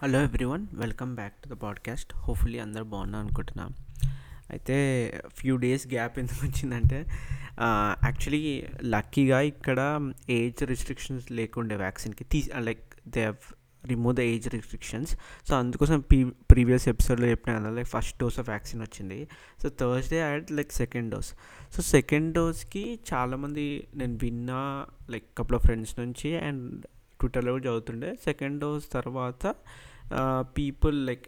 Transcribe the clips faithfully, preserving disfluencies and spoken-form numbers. Hello everyone, welcome back to the podcast. Hopefully అందరు బాగున్నా అనుకుంటున్నాను. అయితే ఫ్యూ డేస్ గ్యాప్ ఎందుకు వచ్చిందంటే, యాక్చువల్లీ లక్కీగా ఇక్కడ ఏజ్ రిస్ట్రిక్షన్స్ లేకుండే వ్యాక్సిన్కి, తీ like they have remove the age restrictions. So అందుకోసం పీ ప్రీవియస్ ఎపిసోడ్లో చెప్పినా కదా, like first dose of vaccine వచ్చింది. So Thursday at like second dose. So second డోస్కి చాలామంది నేను విన్నా, లైక్ కపుల్ ఆఫ్ ఫ్రెండ్స్ నుంచి అండ్ ట్విట్టర్లో కూడా చదువుతుండే, సెకండ్ డోస్ తర్వాత people like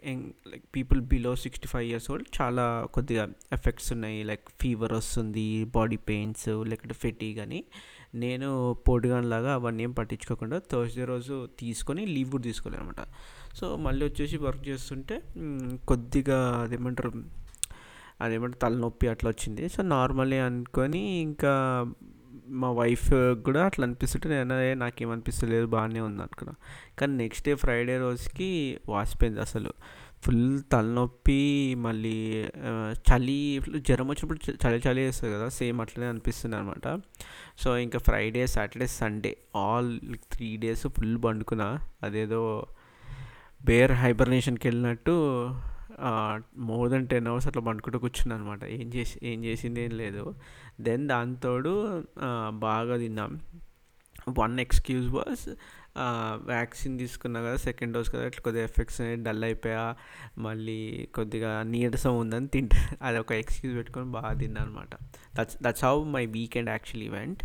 like people below sixty five years old చాలా కొద్దిగా ఎఫెక్ట్స్ ఉన్నాయి, లైక్ ఫీవర్ వస్తుంది, బాడీ పెయిన్స్, లేకపోతే ఫెటీగ్ అని. నేను పొడిగానిలాగా అవన్నీ ఏం పట్టించుకోకుండా థర్స్డే రోజు తీసుకొని లీవ్ కూడా తీసుకోలేదు అనమాట. సో మళ్ళీ వచ్చేసి వర్క్ చేస్తుంటే కొద్దిగా అదేమంటారు అదేమంటారు తలనొప్పి అట్లా వచ్చింది. సో నార్మలే అనుకొని, ఇంకా మా వైఫ్ కూడా అట్లా అనిపిస్తుంటే నేను నాకేమనిపిస్తలేదు, బాగానే ఉంది అనుకున్నా. కానీ నెక్స్ట్ డే ఫ్రైడే రోజుకి వాసిపోయింది, అసలు ఫుల్ తలనొప్పి, మళ్ళీ చలి, జ్వరం వచ్చినప్పుడు చలి చలి వేస్తుంది కదా, సేమ్ అట్లనే అనిపిస్తుంది అనమాట. సో ఇంకా Friday Saturday Sunday all three days full పండుకున్నా, అదేదో బేర్ హైబర్నేషన్కి వెళ్ళినట్టు మోర్ దెన్ టెన్ అవర్స్ అట్లా పండుకుంటూ కూర్చున్నాను అనమాట. ఏం చేసి ఏం చేసింది ఏం లేదు. దెన్ దాంతోడు బాగా తిన్నాం. వన్ ఎక్స్క్యూజ్ వాజ్ వ్యాక్సిన్ తీసుకున్నా కదా, సెకండ్ డోస్ కదా, ఇట్లా కొద్దిగా ఎఫెక్ట్స్ డల్ అయిపోయా, మళ్ళీ కొద్దిగా నీరసం ఉందని తింటా, అది ఒక ఎక్స్క్యూజ్ పెట్టుకొని బాగా తిన్నా అనమాట. That's that's how my weekend actually event.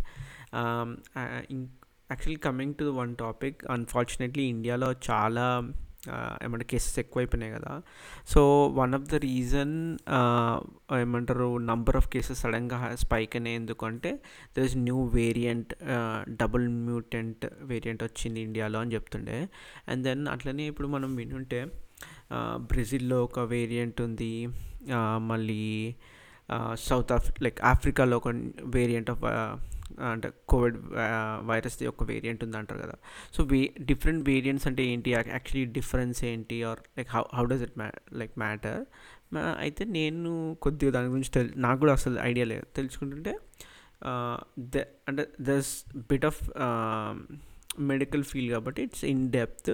Actually coming to one topic, unfortunately ఇండియాలో చాలా ఏమంటారు కేసెస్ ఎక్కువైపోయినాయి కదా. So one of the reason ఏమంటారు నంబర్ ఆఫ్ కేసెస్ సడన్గా స్పైక్ అయినాయి, ఎందుకంటే there is new variant, double mutant variant వచ్చింది ఇండియాలో అని చెప్తుండే. అండ్ దెన్ అట్లనే ఇప్పుడు మనం వినుంటే బ్రెజిల్లో ఒక వేరియంట్ ఉంది, మళ్ళీ సౌత్ ఆఫ్ లైక్ ఆఫ్రికాలో ఒక వేరియంట్ ఆఫ్ అంటే కోవిడ్ వైరస్ది ఒక వేరియంట్ ఉంది అంటారు కదా. సో వే డిఫరెంట్ వేరియంట్స్ అంటే ఏంటి, యాక్చువల్లీ డిఫరెన్స్ ఏంటి, or like how how does it like matter. అయితే నేను కొద్దిగా దాని గురించి తెలి నాకు కూడా అసలు ఐడియా లేదు. తెలుసుకుంటుంటే ద అంటే there's bit of medical field కాబట్టి ఇట్స్ ఇన్ డెప్త్,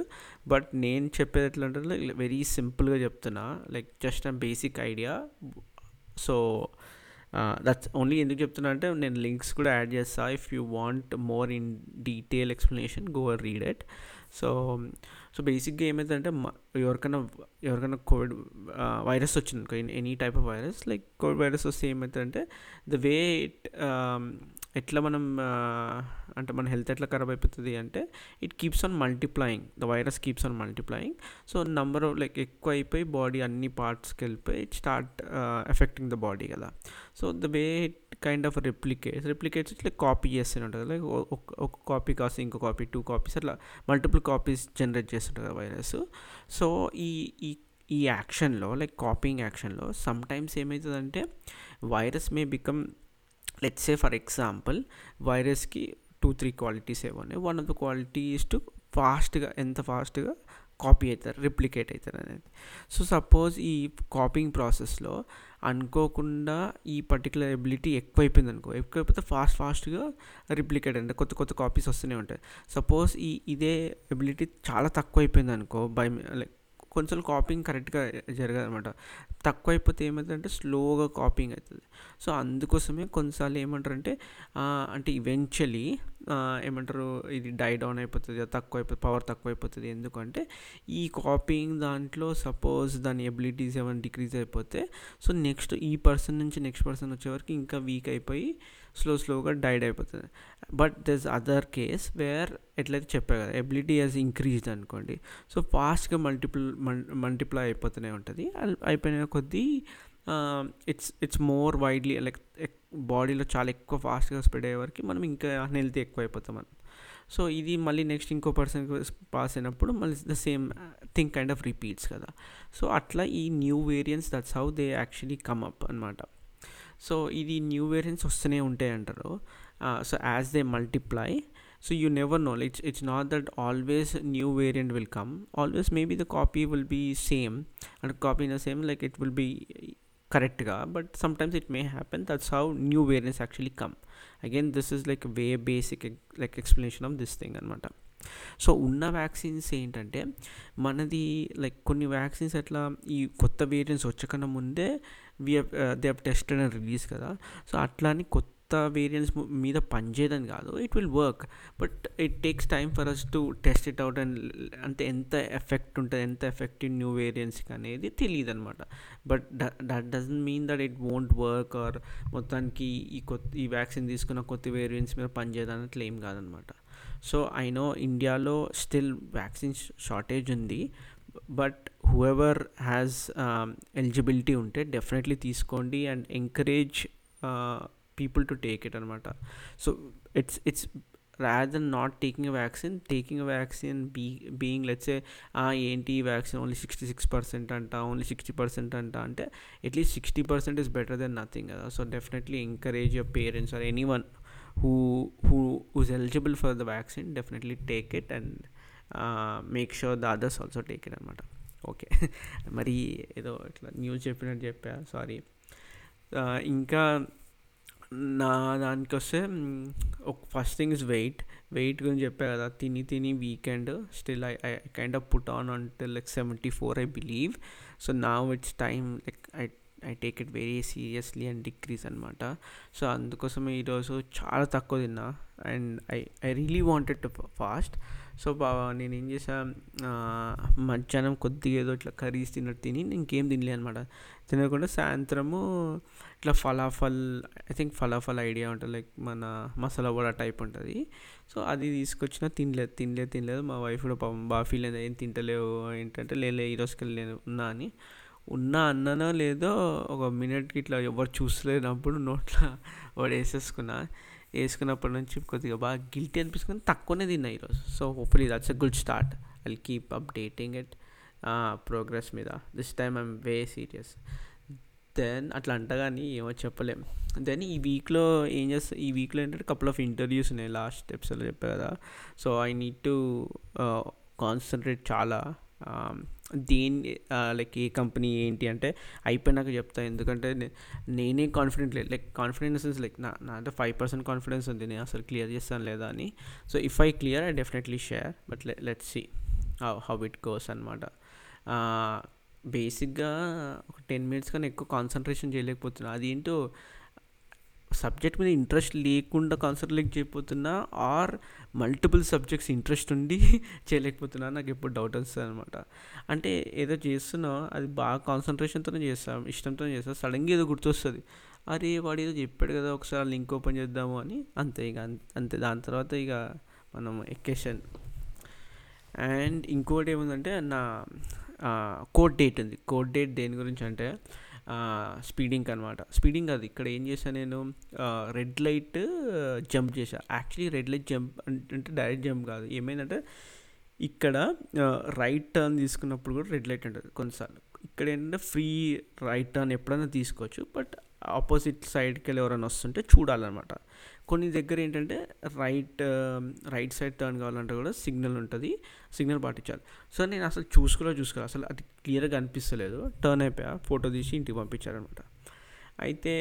బట్ నేను చెప్పేది ఎట్లా అంటే లైక్ వెరీ సింపుల్గా చెప్తున్నా, లైక్ జస్ట్ నా basic idea. So that's only. ఎందుకు చెప్తున్నా అంటే నేను లింక్స్ కూడా యాడ్ చేస్తా, if you want more in detail explanation go and read it. So so బేసిక్గా ఏమవుతుందంటే ఎవరికైనా ఎవరికైనా కోవిడ్ వైరస్ వచ్చిందనుకో, any type of virus, like Covid virus వస్తే ఏమవుతుందంటే ద వే ఇట్ ఎట్లా మనం అంటే మన హెల్త్ ఎట్లా ఖరాబ్ అయిపోతుంది అంటే it keeps on multiplying, the virus keeps on multiplying. So number like ఎక్కువ అయిపోయి బాడీ అన్ని పార్ట్స్కి వెళ్ళిపోయి it start affecting the body కదా. So the way it kind of replicates replicates ఇట్లా కాపీ చేస్తూనే ఉంటుంది, లైక్ ఒక కాపీ కాసి ఇంకో కాపీ, టూ కాపీస్, అట్లా మల్టిపుల్ కాపీస్ జనరేట్ చేస్తుంటుంది కదా వైరస్. సో ఈ ఈ ఈ యాక్షన్లో లైక్ కాపీయింగ్ యాక్షన్లో సమ్టైమ్స్ ఏమవుతుందంటే virus may become, let's say for example వైరస్కి టూ త్రీ క్వాలిటీస్ ఏమన్నాయి, one of the quality is to ఫాస్ట్గా, ఎంత ఫాస్ట్గా కాపీ అవుతారు, రిప్లికేట్ అవుతారు అనేది. సో సపోజ్ ఈ కాపీయింగ్ ప్రాసెస్లో అనుకోకుండా ఈ పర్టికులర్ ఎబిలిటీ ఎక్కువైపోయింది అనుకో, ఎక్కువైపోతే ఫాస్ట్ ఫాస్ట్గా రిప్లికేట్ అంటే కొత్త కొత్త కాపీస్ వస్తూనే ఉంటాయి. సపోజ్ ఈ ఇదే ఎబిలిటీ చాలా తక్కువ అయిపోయింది అనుకో, బై లైక్ కొంచెం కాపీయింగ్ కరెక్ట్గా జరగదు అనమాట. తక్కువ అయిపోతే ఏమవుతుందంటే స్లోగా కాపీయింగ్ అవుతుంది. సో అందుకోసమే కొన్నిసార్లు ఏమంటారు అంటే అంటే ఈవెన్చువలీ ఏమంటారు ఇది డై డౌన్ అయిపోతుంది, తక్కువ అయిపోతుంది, పవర్ తక్కువ అయిపోతుంది. ఎందుకంటే ఈ కాపీయింగ్ దాంట్లో సపోజ్ దాని ఎబిలిటీస్ ఏమైనా డిక్రీజ్ అయిపోతే, సో నెక్స్ట్ ఈ పర్సన్ నుంచి నెక్స్ట్ పర్సన్ వచ్చే వరకు ఇంకా వీక్ అయిపోయి స్లో స్లోగా డైడ్ అయిపోతుంది. But this other case where ఎట్లయితే చెప్పా కదా ఎబిలిటీ హెస్ ఇంక్రీజ్డ్ అనుకోండి, సో ఫాస్ట్గా మల్టిపుల్ మల్టిప్లై అయిపోతూనే ఉంటుంది. అయిపోయిన కొద్దీ it's it's more widely like బాడీలో చాలా ఎక్కువ ఫాస్ట్గా స్ప్రెడ్ అయ్యే వరకు మనం ఇంకా అన్హెల్తీ ఎక్కువ అయిపోతాం మనం. సో ఇది మళ్ళీ నెక్స్ట్ ఇంకో పర్సన్కి పాస్ అయినప్పుడు మళ్ళీ the same thing kind of repeats కదా. సో అట్లా ఈ new variants that's how they actually come up అనమాట. సో ఇది న్యూ వేరియంట్స్ వస్తూనే ఉంటాయి అంటారు. So as they multiply, so you never know, it's it's not that always new variant will come, always maybe the copy will be same and copy in the same like it will be కరెక్ట్గా, but sometimes it may happen. That's how new variants actually come. Again this is like way basic like explanation of this thing అనమాట. So ఉన్న vaccines ఏంటంటే మనది like కొన్ని vaccines అట్లా ఈ కొత్త variants వచ్చకన్నా ముందే we they have tested and release కదా. సో అట్లాని కొత్త వేరియంట్స్ మీద పనిచేయదని కాదు, it will work, but it takes time for us to test it out and అంటే ఎంత ఎఫెక్ట్ ఉంటుంది, ఎంత ఎఫెక్టివ్ న్యూ వేరియంట్స్కి అనేది తెలియదు అనమాట. But that doesn't mean that it won't work or మొత్తానికి ఈ కొత్త ఈ వ్యాక్సిన్ తీసుకున్న కొత్త వేరియంట్స్ మీద పనిచేయదని అట్లా ఏం కాదనమాట. సో ఐ నో ఇండియాలో స్టిల్ వ్యాక్సిన్ షార్టేజ్ ఉంది, బట్ హూఎవర్ హ్యాస్ ఎలిజిబిలిటీ ఉంటే డెఫినెట్లీ తీసుకోండి and encourage people to take it anamata. So it's it's rather than not taking a vaccine, taking a vaccine be, being let's say ah enti vaccine only sixty-six percent anta only sixty percent anta ante at least sixty percent is better than nothing kada. So definitely encourage your parents or anyone who who is eligible for the vaccine, definitely take it and uh, make sure the others also take it anamata. Okay mari edo itla news cheppinadu cheppa sorry. Uh, inka నా దానికి వస్తే ఒక first thing is weight weight గురించి చెప్పా కదా, తిని తిని weekend still I I kind of put on until like seventy four I believe. So now it's time like I I take it very seriously and decrease అనమాట. So అందుకోసం ఈరోజు చాలా తక్కువ తిన్నా and I I really wanted to fast. So బాబా నేను ఏం చేశాను, మధ్యాహ్నం కొద్దిగా ఏదో ఇట్లా కర్రీస్ తిన్నట్టు తిని ఇంకేం తినలే అనమాట. తినకుండా సాయంత్రము ఇట్లా falafel, I think falafel idea ఉంటుంది, లైక్ మన మసాలా వడ టైప్ ఉంటుంది. సో అది తీసుకొచ్చినా తినలేదు తినలేదు తినలేదు మా వైఫ్ కూడా పాపం బాగా ఫీల్ అయింది, ఏం తింటలేవు ఏంటంటే లేలే ఈరోజుకి వెళ్ళలేదు ఉన్నా అని. ఉన్నా అన్నానో లేదో ఒక మినిట్కి ఇట్లా ఎవరు చూసలేనప్పుడు నోట్లో వాడు వేసేసుకున్నా, వేసుకున్నప్పటి నుంచి కొద్దిగా బాగా గిల్టీ అనిపించుకుని తక్కువనే తిన్నాయి ఈరోజు. So hopefully that's a good start, I will keep updating it progress మీద. This time I'm way serious. Then అట్లా అంట కానీ ఏమో చెప్పలేం. దెన్ ఈ వీక్లో ఏం చేస్తా, ఈ వీక్లో ఏంటంటే కపుల్ ఆఫ్ ఇంటర్వ్యూస్ ఉన్నాయి, లాస్ట్ ఎపిసోడ్లో చెప్పా కదా. So I need to concentrate చాలా దేని లైక్ ఏ కంపెనీ ఏంటి అంటే అయిపోయినాక చెప్తాను, ఎందుకంటే నేనే కాన్ఫిడెంట్ లేదు, లైక్ కాన్ఫిడెన్స్ లైక్ నా నా అంటే ఫైవ్ పర్సెంట్ కాన్ఫిడెన్స్ ఉంది నేను అసలు క్లియర్ చేస్తాను లేదా అని. So if I clear I definitely share, but let's see how it goes అనమాట. బేసిక్గా ఒక టెన్ మినిట్స్ కన్నా ఎక్కువ కాన్సన్ట్రేషన్ చేయలేకపోతున్నా, అదేంటో సబ్జెక్ట్ మీద ఇంట్రెస్ట్ లేకుండా కాన్సన్ట్రేట్ చేయకపోతున్నా ఆర్ మల్టిపుల్ సబ్జెక్ట్స్ ఇంట్రెస్ట్ ఉండి చేయలేకపోతున్నా, నాకు ఎప్పుడు డౌట్ వస్తుంది అనమాట. అంటే ఏదో చేస్తున్నా అది బాగా కాన్సన్ట్రేషన్తోనే చేస్తాం, ఇష్టంతోనే చేస్తాం, సడన్గా ఏదో గుర్తొస్తుంది, అరే వాడు ఏదో చెప్పాడు కదా ఒకసారి లింక్ ఓపెన్ చేద్దాము అని, అంతే ఇక అంతే దాని తర్వాత ఇక మనం ఎక్కేసాను. అండ్ ఇంకోటి ఏముందంటే నా కోర్ట్ డేట్ ఉంది. కోర్ట్ డేట్ దేని గురించి అంటే స్పీడింగ్ అనమాట. స్పీడింగ్ అది ఇక్కడ ఏం చేశాను నేను, రెడ్ లైట్ జంప్ చేశాను. యాక్చువల్లీ రెడ్ లైట్ జంప్ అంటే డైరెక్ట్ జంప్ కాదు, ఏమైందంటే ఇక్కడ రైట్ టర్న్ తీసుకున్నప్పుడు కూడా రెడ్ లైట్ ఉంటుంది కొన్నిసార్లు. ఇక్కడ ఏంటంటే ఫ్రీ రైట్ టర్న్ ఎప్పుడైనా తీసుకోవచ్చు, బట్ ఆపోజిట్ సైడ్కి వెళ్ళి ఎవరైనా వస్తుంటే చూడాలన్నమాట. కొన్ని దగ్గర ఏంటంటే రైట్ రైట్ సైడ్ టర్న్ కావాలంటే కూడా సిగ్నల్ ఉంటుంది, సిగ్నల్ పాటించాలి. సో నేను అసలు చూసుకోలే చూసుకోవాలి అసలు అది క్లియర్గా అనిపిస్తలేదు, టర్న్ అయిపోయా, ఫోటో తీసి ఇంటికి పంపించారనమాట. అయితే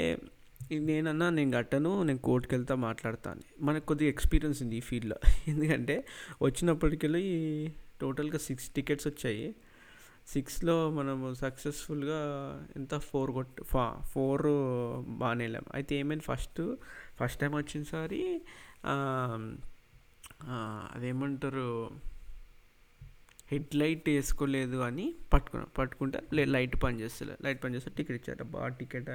నేనన్నా నేను గట్టను, నేను కోర్టుకి వెళ్తా మాట్లాడతాను, మనకు కొద్దిగా ఎక్స్పీరియన్స్ ఉంది ఈ ఫీల్డ్లో, ఎందుకంటే వచ్చినప్పటికెళ్ళి టోటల్గా సిక్స్ టికెట్స్ వచ్చాయి. సిక్స్లో మనము సక్సెస్ఫుల్గా ఎంత ఫోర్ కొట్టు ఫా ఫోర్ బాగానే వెళ్ళాం. అయితే ఏమైంది, ఫస్ట్ ఫస్ట్ టైం వచ్చినసారి అదేమంటారు హెడ్ లైట్ వేసుకోలేదు అని పట్టుకున్నాం, పట్టుకుంటే లైట్ పని చేస్తలే, లైట్ పని చేస్తే టికెట్ ఇచ్చారు. బాగా టికెట్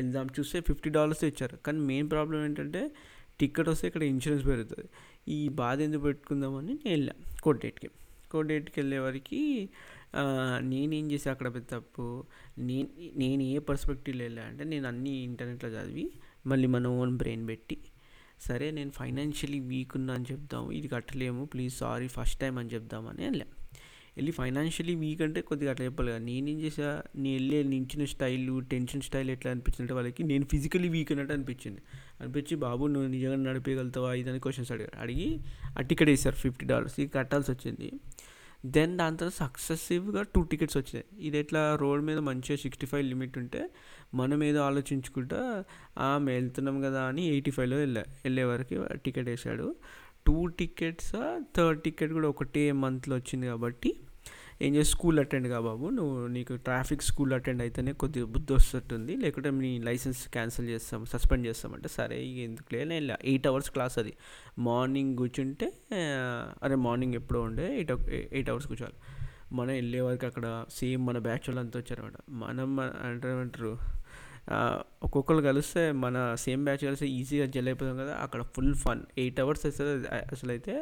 వెళ్దాం చూస్తే ఫిఫ్టీ డాలర్స్ ఇచ్చారు, కానీ మెయిన్ ప్రాబ్లం ఏంటంటే టికెట్ వస్తే ఇక్కడ ఇన్సూరెన్స్ పెరుగుతుంది, ఈ బాధ ఎందుకు పెట్టుకుందామని నేను వెళ్ళాను కోర్ట్ డేట్కి. కోర్ట్ డేట్కి వెళ్ళే వరకు నేనేం చేసా అక్కడ పెద్ద తప్పు, నేను నేను ఏ పర్స్పెక్టివ్లో వెళ్ళా అంటే నేను అన్నీ ఇంటర్నెట్లో చదివి మళ్ళీ మన ఓన్ బ్రెయిన్ పెట్టి, సరే నేను ఫైనాన్షియలీ వీక్ ఉన్నా అని చెప్దాము, ఇది కట్టలేము ప్లీజ్ సారీ ఫస్ట్ టైం అని చెప్దామని వెళ్ళాం. వెళ్ళి ఫైనాన్షియలీ వీక్ అంటే కొద్దిగా అట్లా చెప్పాలి కదా, నేనేం చేసా నేను వెళ్ళే నించిన స్టైలు టెన్షన్ స్టైల్ ఎట్లా అనిపించినట్టు వాళ్ళకి నేను ఫిజికలీ వీక్ అన్నట్టు అనిపించింది, అనిపించి బాబు నువ్వు నిజంగా నడిపేయగలుగుతావా ఇదని క్వశ్చన్స్ అడిగారు, అడిగి ఆ టికెట్ వేసారు ఫిఫ్టీ డాలర్స్ ఇది కట్టాల్సి వచ్చింది. దెన్ దాని తర్వాత సక్సెసివ్గా టూ టికెట్స్ వచ్చాయి. ఇది ఎట్లా రోడ్ మీద మంచిగా సిక్స్టీ ఫైవ్ లిమిట్ ఉంటే మనం ఏదో ఆలోచించుకుంటా వెళ్తున్నాం కదా అని ఎయిటీ ఫైవ్లో వెళ్ళా, వెళ్ళే వరకు టికెట్ వేసాడు. టూ టికెట్స్ థర్డ్ టికెట్ కూడా ఒకటే మంత్లో వచ్చింది కాబట్టి ఏం చేసి స్కూల్ అటెండ్ కా బాబు నువ్వు, నీకు ట్రాఫిక్ స్కూల్ అటెండ్ అయితేనే కొద్దిగా బుద్ధి వస్తుంటుంది, లేకుంటే మీ లైసెన్స్ క్యాన్సిల్ చేస్తాం సస్పెండ్ చేస్తామంటే సరే ఎందుకు లేదు ఎయిట్ అవర్స్ క్లాస్ అది మార్నింగ్ కూర్చుంటే అరే మార్నింగ్ ఎప్పుడో ఉండే ఎయిట్ ఎయిట్ అవర్స్ కూర్చోవాలి. మనం వెళ్ళే వరకు అక్కడ సేమ్ మన బ్యాచ్ వాళ్ళు అంతా వచ్చారు అనమాట. మనం అంటారు ఒక్కొక్కరు కలిస్తే మన సేమ్ బ్యాచ్ కలిస్తే ఈజీగా జల్ అయిపోతాం కదా, అక్కడ ఫుల్ ఫన్ ఎయిట్ అవర్స్ అసలు అసలు అయితే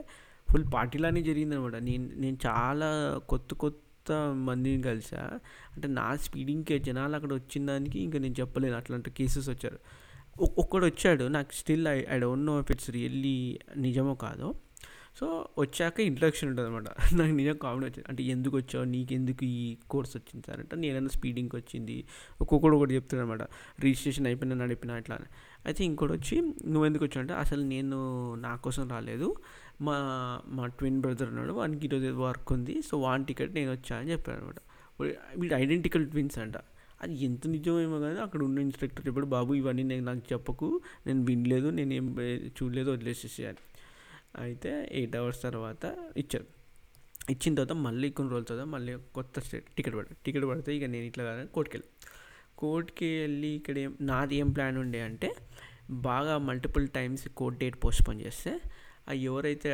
ఫుల్ పార్టీలానే జరిగిందనమాట. నేను నేను చాలా కొత్త కొత్త మందిని కలిసా, అంటే నా స్పీడింగ్కే జనాలు అక్కడ వచ్చిన దానికి ఇంకా నేను చెప్పలేను, అట్లాంటి కేసెస్ వచ్చారు. ఒక్కడు వచ్చాడు నాకు still I I don't know if it's really నిజమో కాదో. సో వచ్చాక ఇంట్రడక్షన్ ఉంటుంది అనమాట. నాకు నిజం కామెడీ వచ్చింది, అంటే ఎందుకు వచ్చావు, నీకెందుకు ఈ కోర్స్ వచ్చింది సార్ అంటే నేనైనా స్పీడింగ్కి వచ్చింది, ఒక్కొక్కడు ఒకటి చెప్తాడు అనమాట, రిజిస్ట్రేషన్ అయిపోయినా నడిపినా ఇట్లా అని. అయితే ఇంకోటి వచ్చి నువ్వు ఎందుకు వచ్చావు అంటే అసలు నేను నా కోసం రాలేదు, మా మా ట్విన్ బ్రదర్ ఉన్నాడు వానికి ఈరోజు వర్క్ ఉంది, సో వాన్ టికెట్ నేను వచ్చా అని చెప్పాను అనమాట. వీళ్ళు ఐడెంటికల్ ట్విన్స్ అంట, అది ఎంత నిజమేమో కానీ అక్కడ ఉన్న ఇన్స్ట్రక్టర్ ఇప్పుడు బాబు ఇవన్నీ నేను నాకు చెప్పకు, నేను వినలేదు, నేను ఏం చూడలేదు, వదిలేసేసేయాలి. అయితే ఎయిట్ అవర్స్ తర్వాత ఇచ్చారు, ఇచ్చిన తర్వాత మళ్ళీ కొన్ని రోజుల తర్వాత మళ్ళీ కొత్త స్టేట్ టికెట్ పడ టికెట్ పడితే ఇక నేను ఇట్లా కాదని కోర్టుకి వెళ్ళి కోర్టుకి వెళ్ళి ఇక్కడ ఏం నాది ఏం ప్లాన్ ఉండే అంటే బాగా multiple times court date postpone చేస్తే ఎవరైతే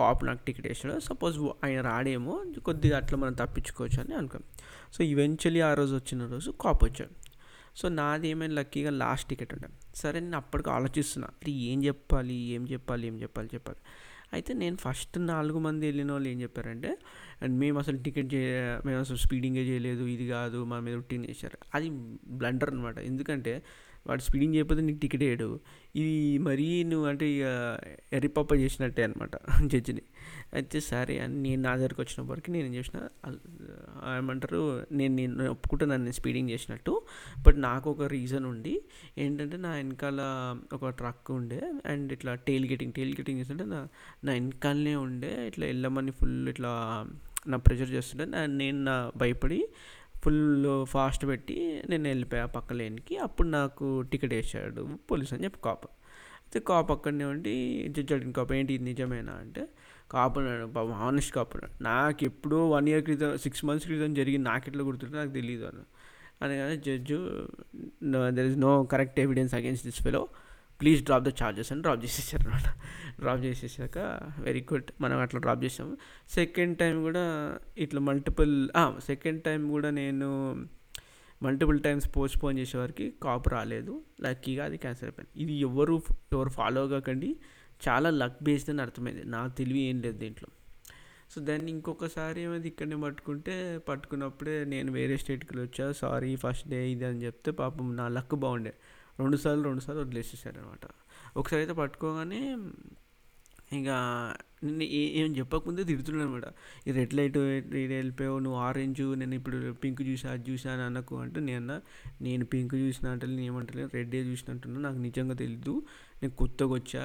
కాప్ నాకు టికెట్ వేసాడో సపోజ్ ఆయన రాడేమో కొద్దిగా అట్లా మనం తప్పించుకోవచ్చు అని అనుకోం. సో ఈవెన్చువలీ ఆ రోజు వచ్చిన రోజు కాప్ వచ్చాడు. సో నాది ఏమైనా లక్కీగా లాస్ట్ టికెట్ ఉండే, సరే నేను అప్పటికి ఆలోచిస్తున్నా అది ఏం చెప్పాలి ఏం చెప్పాలి ఏం చెప్పాలి చెప్పాలి అయితే నేను ఫస్ట్ నాలుగు మంది వెళ్ళిన వాళ్ళు ఏం చెప్పారంటే మేము అసలు టికెట్ చే మేము అసలు స్పీడింగే చేయలేదు, ఇది కాదు మా మీద టికెట్ చేశారు. అది బ్లండర్ అనమాట, ఎందుకంటే వాడు స్పీడింగ్ చేయకపోతే నీకు టికెట్ వేయడు, ఇది మరీ నువ్వు అంటే ఇక ఎర్రిపప్ప చేసినట్టే అనమాట జడ్జిని. అయితే సరే అని నేను నా దగ్గరికి వచ్చినప్పటికీ నేనేం చేసిన ఏమంటారు నేను నేను ఒప్పుకుంటే నన్ను స్పీడింగ్ చేసినట్టు, బట్ నాకు ఒక రీజన్ ఉండి ఏంటంటే నా వెనకాల ఒక ట్రక్ ఉండే అండ్ ఇట్లా టెయిల్ గేటింగ్ టెయిల్ గేటింగ్ చేస్తుంటే నా నా వెనకాలనే ఉండే ఇట్లా వెళ్ళమని ఫుల్ ఇట్లా నా ప్రెషర్ చేస్తుంటే నేను నా భయపడి ఫుల్ ఫాస్ట్ పెట్టి నేను వెళ్ళిపోయా పక్క లేనికి, అప్పుడు నాకు టికెట్ వేసాడు పోలీస్ అని చెప్పి కాపు. అయితే కాపు అక్కడనే ఉండి జడ్జి అడిగిన కాపు ఏంటి ఇది నిజమేనా అంటే కాపు అన్నాడు, బాబు ఆనెస్ట్ కాపు అన్నాడు, నాకు ఎప్పుడో వన్ ఇయర్ క్రితం సిక్స్ మంత్స్ క్రితం జరిగింది నాకు ఎట్లా గుర్తుంటే నాకు తెలియదు అన్న అనగానే judge there is no correct evidence against this fellow please drop the charges అని డ్రాప్ చేసేసారు అనమాట. డ్రాప్ చేసేసాక వెరీ గుడ్ మనం అట్లా డ్రాప్ చేసాము. సెకండ్ టైం కూడా ఇట్లా మల్టిపుల్ సెకండ్ టైం కూడా నేను మల్టిపుల్ టైమ్స్ పోస్ట్పోన్ చేసేవారికి కాపు రాలేదు, లక్కీగా అది క్యాన్సిల్ అయిపోయింది. ఇది ఎవరు ఎవరు ఫాలో కాకండి, చాలా లక్ బేస్డ్ అని అర్థమైంది, నా తెలివి ఏం లేదు దీంట్లో. సో దాన్ని ఇంకొకసారి ఏమైంది ఇక్కడనే పట్టుకుంటే పట్టుకున్నప్పుడే నేను వేరే స్టేట్కి వచ్చా, సారీ ఫస్ట్ డే ఇది అని చెప్తే పాపం నా లక్ బాగుండే, రెండుసార్లు రెండుసార్లు వదిలేసేసారు అనమాట. ఒకసారి అయితే పట్టుకోగానే ఇక నేను ఏం చెప్పకముందే తిడుతున్నాను అనమాట, ఈ రెడ్ లైట్ వెళ్ళిపోయావు నువ్వు ఆరెంజ్ నేను ఇప్పుడు పింక్ చూసా అది చూసా అని అనకు అంటే నేను నేను పింక్ చూసినా అంటే నేను ఏమంటలేను రెడ్డే చూసినట్టున్నా నాకు నిజంగా తెలీదు, నేను కొత్తగా వచ్చా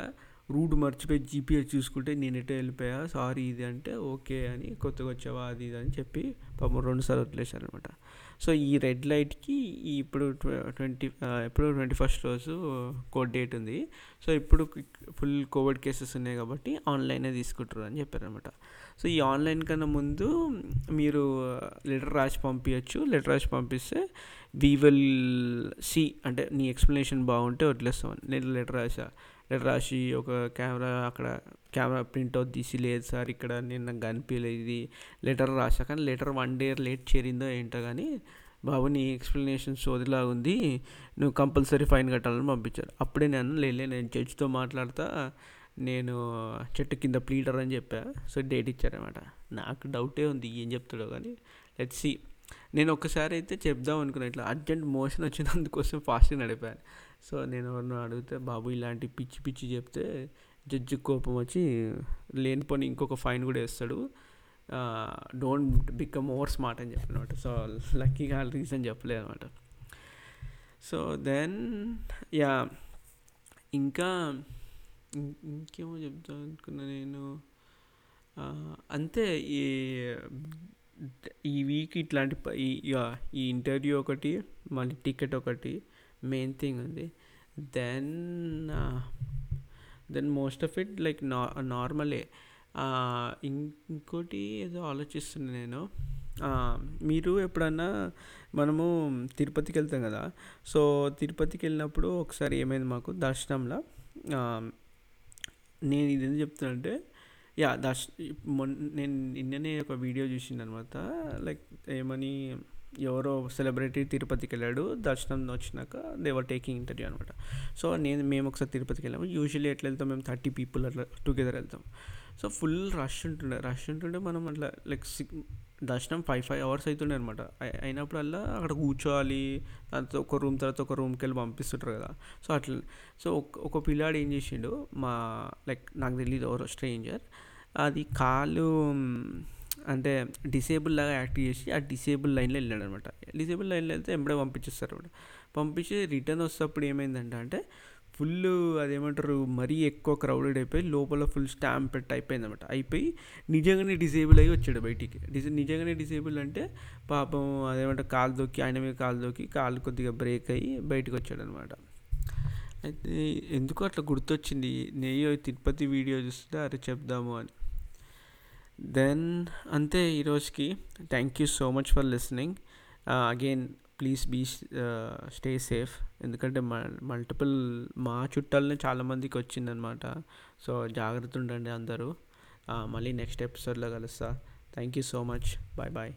రూట్ మర్చిపోయి జీపీఎస్ చూసుకుంటే నేను ఎటో వెళ్ళిపోయా సారీ ఇది అంటే ఓకే అని కొత్తగా వచ్చావా అది ఇది అని చెప్పి పాపం రెండుసార్లు వదిలేశారు అనమాట. సో ఈ రెడ్ లైట్కి ఇప్పుడు ట్వంటీ ఇప్పుడు ట్వంటీ ఫస్ట్ రోజు కోడ్ డేట్ ఉంది, సో ఇప్పుడు ఫుల్ కోవిడ్ కేసెస్ ఉన్నాయి కాబట్టి ఆన్లైనే తీసుకుంటారు అని చెప్పారు అనమాట. సో ఈ ఆన్లైన్ కన్నా ముందు మీరు లెటర్ రాసి పంపించచ్చు, లెటర్ రాసి పంపిస్తే వీ విల్ సీ అంటే నీ ఎక్స్ప్లెనేషన్ బాగుంటే వదిలేస్తామని నేను లెటర్ రాసా. లెటర్ రాసి ఒక కెమెరా అక్కడ కెమెరా ప్రింట్అవుట్ తీసి లేదు సార్ ఇక్కడ నేను నాకు కనిపించలేదు ఇది లెటర్ రాసా కానీ లెటర్ వన్ డే లేట్ చేరిందో ఏంటో కానీ బాబు నీ ఎక్స్ప్లెనేషన్ సోదిలా ఉంది నువ్వు కంపల్సరీ ఫైన్ కట్టాలని పంపించారు. అప్పుడే నేను లేలే నేను జడ్జితో మాట్లాడతా నేను చెట్టు కింద ప్లీడర్ అని చెప్పా, సో డేట్ ఇచ్చారనమాట. నాకు డౌటే ఉంది ఏం చెప్తాడో కానీ లెట్స్ సీ. నేను ఒకసారి అయితే చెప్దాం అనుకున్నా ఇట్లా అర్జెంట్ మోషన్ వచ్చినందుకోసం ఫాస్ట్గా నడిపాను. సో నేను ఎవరినో అడిగితే బాబు ఇలాంటి పిచ్చి పిచ్చి చెప్తే జడ్జి కోపం వచ్చి లేనిపోని ఇంకొక ఫైన్ కూడా వేస్తాడు డోంట్ బికమ్ ఓవర్ స్మార్ట్ అని చెప్పినమాట. సో లక్కీగా రీజన్ చెప్పలేదు అనమాట. సో దెన్ యా ఇంకా ఇంకేమో చెప్తా అనుకున్నా నేను అంతే. ఈ ఈ వీక్ ఇట్లాంటి ఈ ఇంటర్వ్యూ ఒకటి మళ్ళీ టికెట్ ఒకటి మెయిన్ థింగ్ ఉంది. Then then most of it like నా నార్మలే. ఇంకోటి ఏదో ఆలోచిస్తున్నాను నేను, మీరు ఎప్పుడన్నా మనము తిరుపతికి వెళ్తాం కదా, సో తిరుపతికి వెళ్ళినప్పుడు ఒకసారి ఏమైంది మాకు దర్శనంలో, నేను ఇది ఎందుకు చెప్తానంటే యా దర్శ మొన్న నేను నిన్ననే ఒక వీడియో చూసిన తర్వాత లైక్ ఏమని ఎవరో సెలబ్రిటీ తిరుపతికి వెళ్ళాడు, దర్శనం వచ్చినాక దే వర్ టేకింగ్ ఇంటర్వ్యూ అనమాట. సో నేను మేము ఒకసారి తిరుపతికి వెళ్ళాము. యూజువల్లీ ఎట్లా వెళ్తాం మేము థర్టీ పీపుల్ అట్లా టుగెదర్ వెళ్తాం. సో ఫుల్ రష్ ఉంటుండే రష్ ఉంటుండే మనం అట్లా లైక్ దర్శనం ఫైవ్ ఫైవ్ అవర్స్ అవుతుండే అనమాట. అయినప్పుడల్లా అక్కడ కూర్చోవాలి, దాంతో ఒక రూమ్ తర్వాత ఒక రూమ్కి వెళ్ళి పంపిస్తుంటారు కదా. సో అట్లా సో ఒక పిల్లాడు ఏం చేసిండు, మా లైక్ నాకు తెలియదు ఎవరో స్ట్రేంజర్, అది కాళ్ళు అంటే డిసేబుల్ లాగా యాక్ట్ చేసి ఆ డిసేబుల్ లైన్లో వెళ్ళాడు అనమాట. డిసేబుల్ లైన్లో వెళ్తే ఎంబడే పంపించేస్తారు అనమాట. పంపించి రిటర్న్ వస్తేప్పుడు ఏమైందంటే అంటే ఫుల్ అదేమంటారు మరీ ఎక్కువ క్రౌడెడ్ అయిపోయి లోపల ఫుల్ స్టాంప్ పెట్టి అయిపోయింది అనమాట. అయిపోయి నిజంగానే డిసేబుల్ అయ్యి వచ్చాడు బయటికి. డిస్ నిజంగానే డిసేబుల్ అంటే పాపం అదేమంటారు కాలు దొక్కి ఆయన మీద కాలు దొక్కి కాలు కొద్దిగా బ్రేక్ అయ్యి బయటకు వచ్చాడు అనమాట. అయితే ఎందుకు అట్లా గుర్తొచ్చింది, నేను తిరుపతి వీడియో చూస్తే అరే చెప్దాము అని. దెన్ అంతే ఈరోజుకి. Thank you so much for listening again. Please be stay safe, ఎందుకంటే మల్టిపుల్ మా చుట్టాలనే చాలామందికి వచ్చిందనమాట. సో జాగ్రత్త ఉండండి అందరూ. మళ్ళీ నెక్స్ట్ ఎపిసోడ్లో కలుస్తా. Thank you so much. Bye bye.